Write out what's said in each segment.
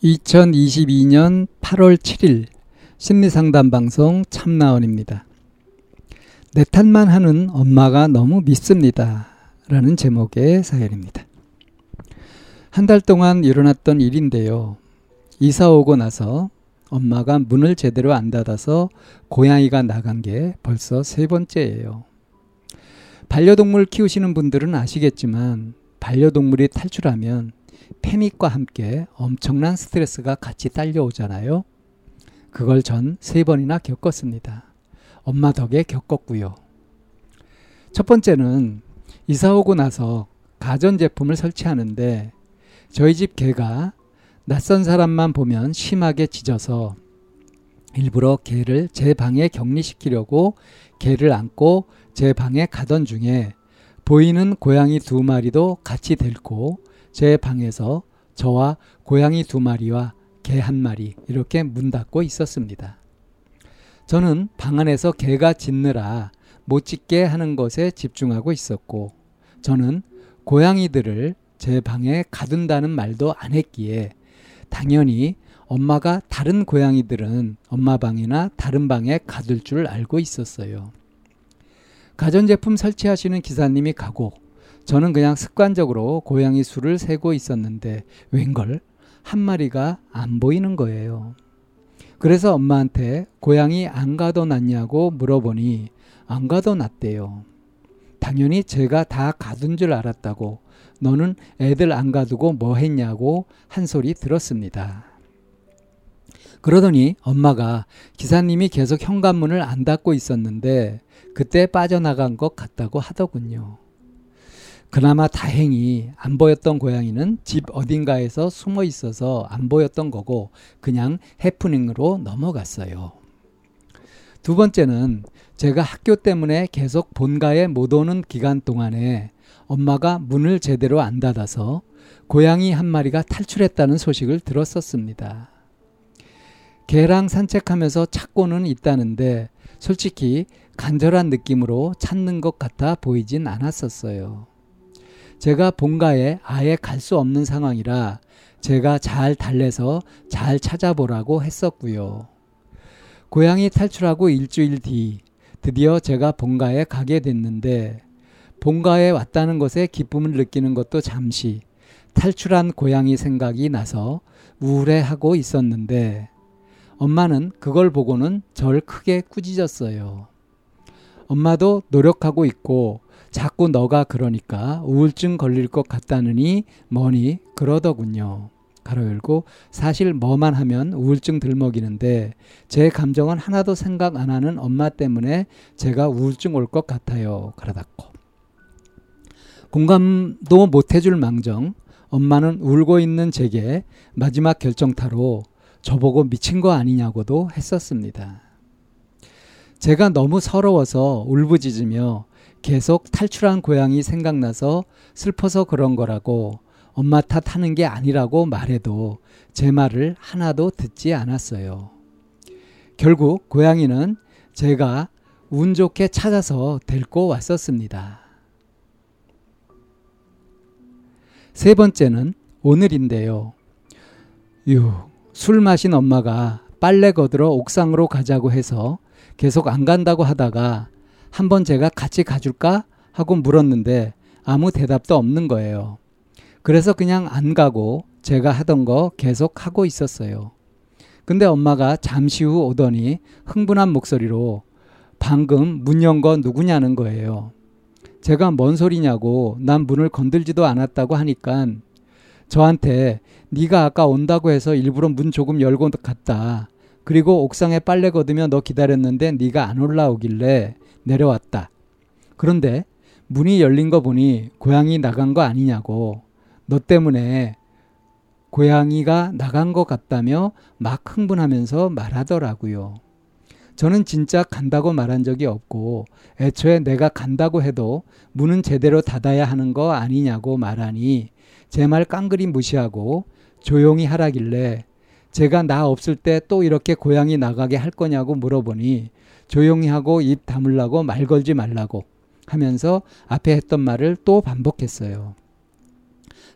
(2022년 8월 7일) 심리상담방송 참나원입니다. 내 탓만 하는 엄마가 너무 믿습니다 라는 제목의 사연입니다. 한 달 동안 일어났던 일인데요. 이사 오고 나서 엄마가 문을 제대로 안 닫아서 고양이가 나간 게 벌써 3번째예요. 반려동물 키우시는 분들은 아시겠지만 반려동물이 탈출하면 패닉과 함께 엄청난 스트레스가 같이 딸려오잖아요. 그걸 전 3번이나 겪었습니다. 엄마 덕에 겪었고요. 첫 번째는 이사 오고 나서 가전제품을 설치하는데 저희 집 개가 낯선 사람만 보면 심하게 짖어서 일부러 개를 제 방에 격리시키려고 개를 안고 제 방에 가던 중에 보이는 고양이 2마리도 같이 데리고 제 방에서 저와 고양이 2마리와 개 1마리 이렇게 문 닫고 있었습니다. 저는 방 안에서 개가 짖느라 못 짖게 하는 것에 집중하고 있었고 저는 고양이들을 제 방에 가둔다는 말도 안 했기에 당연히 엄마가 다른 고양이들은 엄마 방이나 다른 방에 가둘 줄 알고 있었어요. 가전제품 설치하시는 기사님이 가고 저는 그냥 습관적으로 고양이 수를 세고 있었는데 웬걸 1마리가 안 보이는 거예요. 그래서 엄마한테 고양이 안 가둬놨냐고 물어보니 안 가둬놨대요. 당연히 제가 다 가둔 줄 알았다고 너는 애들 안 가두고 뭐 했냐고 한 소리 들었습니다. 그러더니 엄마가 기사님이 계속 현관문을 안 닫고 있었는데 그때 빠져나간 것 같다고 하더군요. 그나마 다행히 안 보였던 고양이는 집 어딘가에서 숨어 있어서 안 보였던 거고 그냥 해프닝으로 넘어갔어요. 두 번째는 제가 학교 때문에 계속 본가에 못 오는 기간 동안에 엄마가 문을 제대로 안 닫아서 고양이 1마리가 탈출했다는 소식을 들었었습니다. 개랑 산책하면서 찾고는 있다는데 솔직히 간절한 느낌으로 찾는 것 같아 보이진 않았었어요. 제가 본가에 아예 갈 수 없는 상황이라 제가 잘 달래서 잘 찾아보라고 했었고요. 고양이 탈출하고 일주일 뒤 드디어 제가 본가에 가게 됐는데 본가에 왔다는 것에 기쁨을 느끼는 것도 잠시 탈출한 고양이 생각이 나서 우울해하고 있었는데 엄마는 그걸 보고는 절 크게 꾸짖었어요. 엄마도 노력하고 있고 자꾸 너가 그러니까 우울증 걸릴 것 같다느니 뭐니 그러더군요. 가로 열고 사실 뭐만 하면 우울증 들먹이는데 제 감정은 하나도 생각 안 하는 엄마 때문에 제가 우울증 올 것 같아요. 가로 닫고 공감도 못 해줄 망정 엄마는 울고 있는 제게 마지막 결정타로 저보고 미친 거 아니냐고도 했었습니다. 제가 너무 서러워서 울부짖으며 계속 탈출한 고양이 생각나서 슬퍼서 그런 거라고 엄마 탓하는 게 아니라고 말해도 제 말을 하나도 듣지 않았어요. 결국 고양이는 제가 운 좋게 찾아서 데리고 왔었습니다. 세 번째는 오늘인데요. 술 마신 엄마가 빨래 거들어 옥상으로 가자고 해서 계속 안 간다고 하다가 한번 제가 같이 가줄까? 하고 물었는데 아무 대답도 없는 거예요. 그래서 그냥 안 가고 제가 하던 거 계속 하고 있었어요. 근데 엄마가 잠시 후 오더니 흥분한 목소리로 방금 문 연 거 누구냐는 거예요. 제가 뭔 소리냐고 난 문을 건들지도 않았다고 하니까 저한테 네가 아까 온다고 해서 일부러 문 조금 열고 갔다. 그리고 옥상에 빨래 거두며 너 기다렸는데 네가 안 올라오길래 내려왔다. 그런데 문이 열린 거 보니 고양이 나간 거 아니냐고, 너 때문에 고양이가 나간 것 같다며 막 흥분하면서 말하더라고요. 저는 진짜 간다고 말한 적이 없고 애초에 내가 간다고 해도 문은 제대로 닫아야 하는 거 아니냐고 말하니 제 말 깡그리 무시하고 조용히 하라길래 제가 나 없을 때 또 이렇게 고양이 나가게 할 거냐고 물어보니 조용히 하고 입 다물라고 말 걸지 말라고 하면서 앞에 했던 말을 또 반복했어요.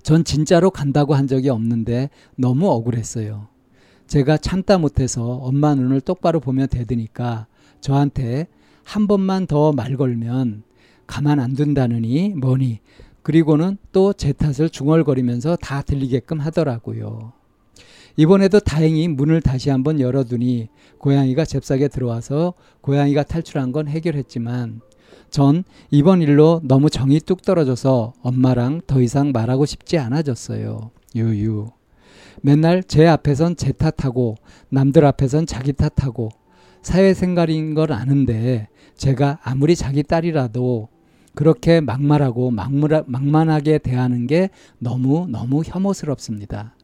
전 진짜로 간다고 한 적이 없는데 너무 억울했어요. 제가 참다 못해서 엄마 눈을 똑바로 보며 대드니까 저한테 한 번만 더 말 걸면 가만 안 둔다느니 뭐니, 그리고는 또 제 탓을 중얼거리면서 다 들리게끔 하더라고요. 이번에도 다행히 문을 다시 한번 열어두니 고양이가 잽싸게 들어와서 고양이가 탈출한 건 해결했지만 전 이번 일로 너무 정이 뚝 떨어져서 엄마랑 더 이상 말하고 싶지 않아졌어요. 유유. 맨날 제 앞에선 제 탓하고 남들 앞에선 자기 탓하고 사회생활인 걸 아는데 제가 아무리 자기 딸이라도 그렇게 막말하고 막만하게 대하는 게 너무너무 혐오스럽습니다.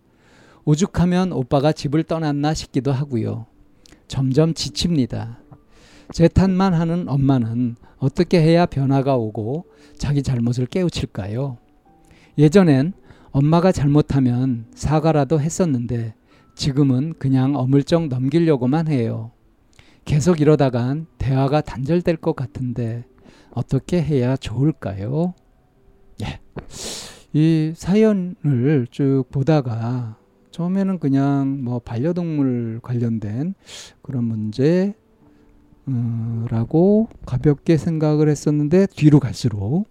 오죽하면 오빠가 집을 떠났나 싶기도 하고요. 점점 지칩니다. 제 탓만 하는 엄마는 어떻게 해야 변화가 오고 자기 잘못을 깨우칠까요? 예전엔 엄마가 잘못하면 사과라도 했었는데 지금은 그냥 어물쩍 넘기려고만 해요. 계속 이러다간 대화가 단절될 것 같은데 어떻게 해야 좋을까요? 예. 이 사연을 쭉 보다가 처음에는 그냥 뭐 반려동물 관련된 그런 문제 라고 가볍게 생각을 했었는데 뒤로 갈수록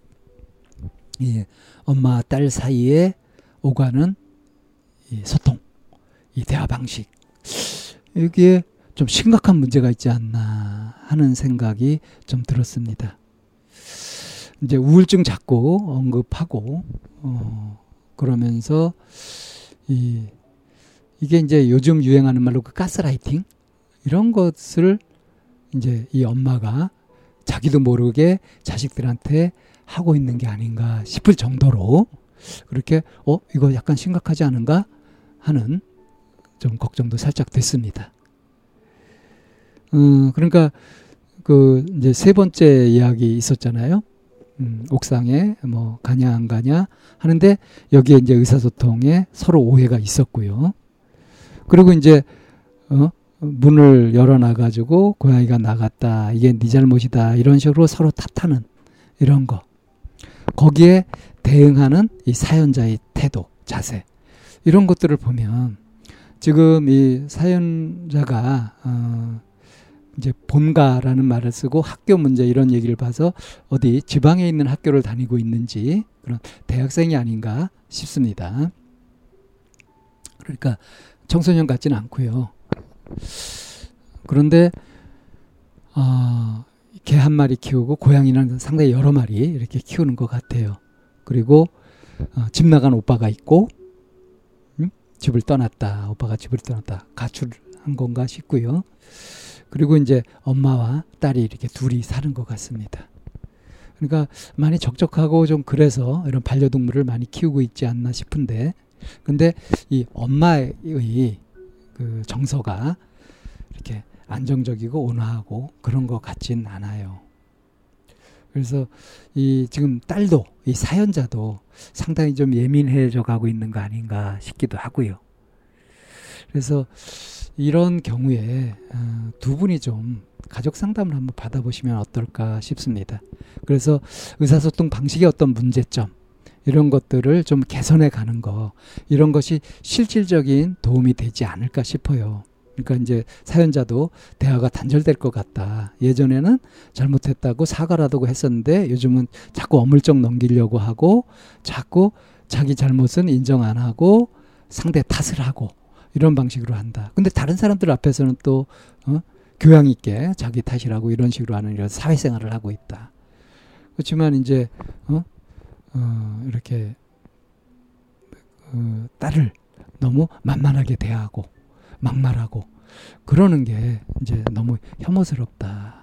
예, 엄마 딸 사이에 오가는 이 소통, 이 대화 방식, 여기에 좀 심각한 문제가 있지 않나 하는 생각이 좀 들었습니다. 이제 우울증 자꾸 언급하고 그러면서 이게 이제 요즘 유행하는 말로 그 가스라이팅 이런 것을 이제 이 엄마가 자기도 모르게 자식들한테 하고 있는 게 아닌가 싶을 정도로 그렇게 이거 약간 심각하지 않은가 하는 좀 걱정도 살짝 됐습니다. 그러니까 그 이제 세 번째 이야기 있었잖아요. 옥상에 뭐 가냐 안 가냐 하는데 여기에 이제 의사소통에 서로 오해가 있었고요. 그리고 이제 문을 열어놔가지고 고양이가 나갔다, 이게 네 잘못이다 이런 식으로 서로 탓하는 이런 거, 거기에 대응하는 이 사연자의 태도, 자세, 이런 것들을 보면 지금 이 사연자가 이제 본가라는 말을 쓰고 학교 문제 이런 얘기를 봐서 어디 지방에 있는 학교를 다니고 있는지 그런 대학생이 아닌가 싶습니다. 그러니까 청소년 같지는 않고요. 그런데 개 한 마리 키우고 고양이는 상당히 여러 마리 이렇게 키우는 것 같아요. 그리고 집 나간 오빠가 있고 집을 떠났다. 오빠가 집을 떠났다. 가출한 건가 싶고요. 그리고 이제 엄마와 딸이 이렇게 둘이 사는 것 같습니다. 그러니까 많이 적적하고 좀 그래서 이런 반려동물을 많이 키우고 있지 않나 싶은데, 근데 이 엄마의 그 정서가 이렇게 안정적이고 온화하고 그런 것 같진 않아요. 그래서 이 지금 딸도 이 사연자도 상당히 좀 예민해져 가고 있는 거 아닌가 싶기도 하고요. 그래서 이런 경우에 두 분이 좀 가족 상담을 한번 받아보시면 어떨까 싶습니다. 그래서 의사소통 방식의 어떤 문제점 이런 것들을 좀 개선해 가는 거, 이런 것이 실질적인 도움이 되지 않을까 싶어요. 그러니까 이제 사연자도 대화가 단절될 것 같다. 예전에는 잘못했다고 사과라고 했었는데 요즘은 자꾸 어물쩍 넘기려고 하고 자꾸 자기 잘못은 인정 안 하고 상대 탓을 하고 이런 방식으로 한다. 근데 다른 사람들 앞에서는 또 교양 있게 자기 탓이라고 이런 식으로 하는 이런 사회생활을 하고 있다. 그렇지만 이제 이렇게 딸을 너무 만만하게 대하고 막말하고 그러는 게 이제 너무 혐오스럽다.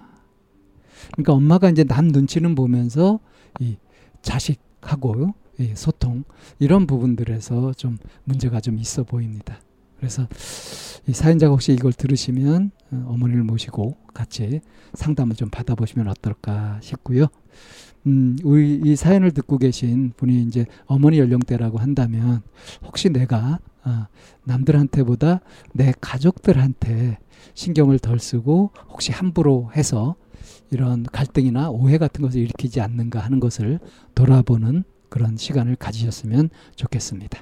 그러니까 엄마가 이제 남 눈치는 보면서 이 자식하고 소통 이런 부분들에서 좀 문제가 좀 있어 보입니다. 그래서 이 사연자가 혹시 이걸 들으시면 어머니를 모시고 같이 상담을 좀 받아보시면 어떨까 싶고요. 우리 이 사연을 듣고 계신 분이 이제 어머니 연령대라고 한다면 혹시 내가 남들한테보다 내 가족들한테 신경을 덜 쓰고 혹시 함부로 해서 이런 갈등이나 오해 같은 것을 일으키지 않는가 하는 것을 돌아보는 그런 시간을 가지셨으면 좋겠습니다.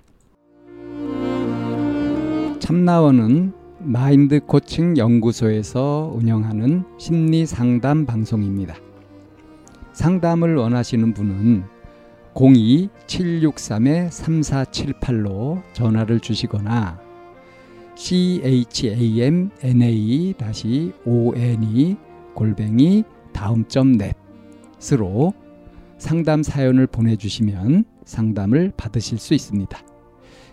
참나원은 마인드 코칭 연구소에서 운영하는 심리 상담 방송입니다. 상담을 원하시는 분은 02-763-3478로 전화를 주시거나 chamna-one@daum.net으로 상담 사연을 보내주시면 상담을 받으실 수 있습니다.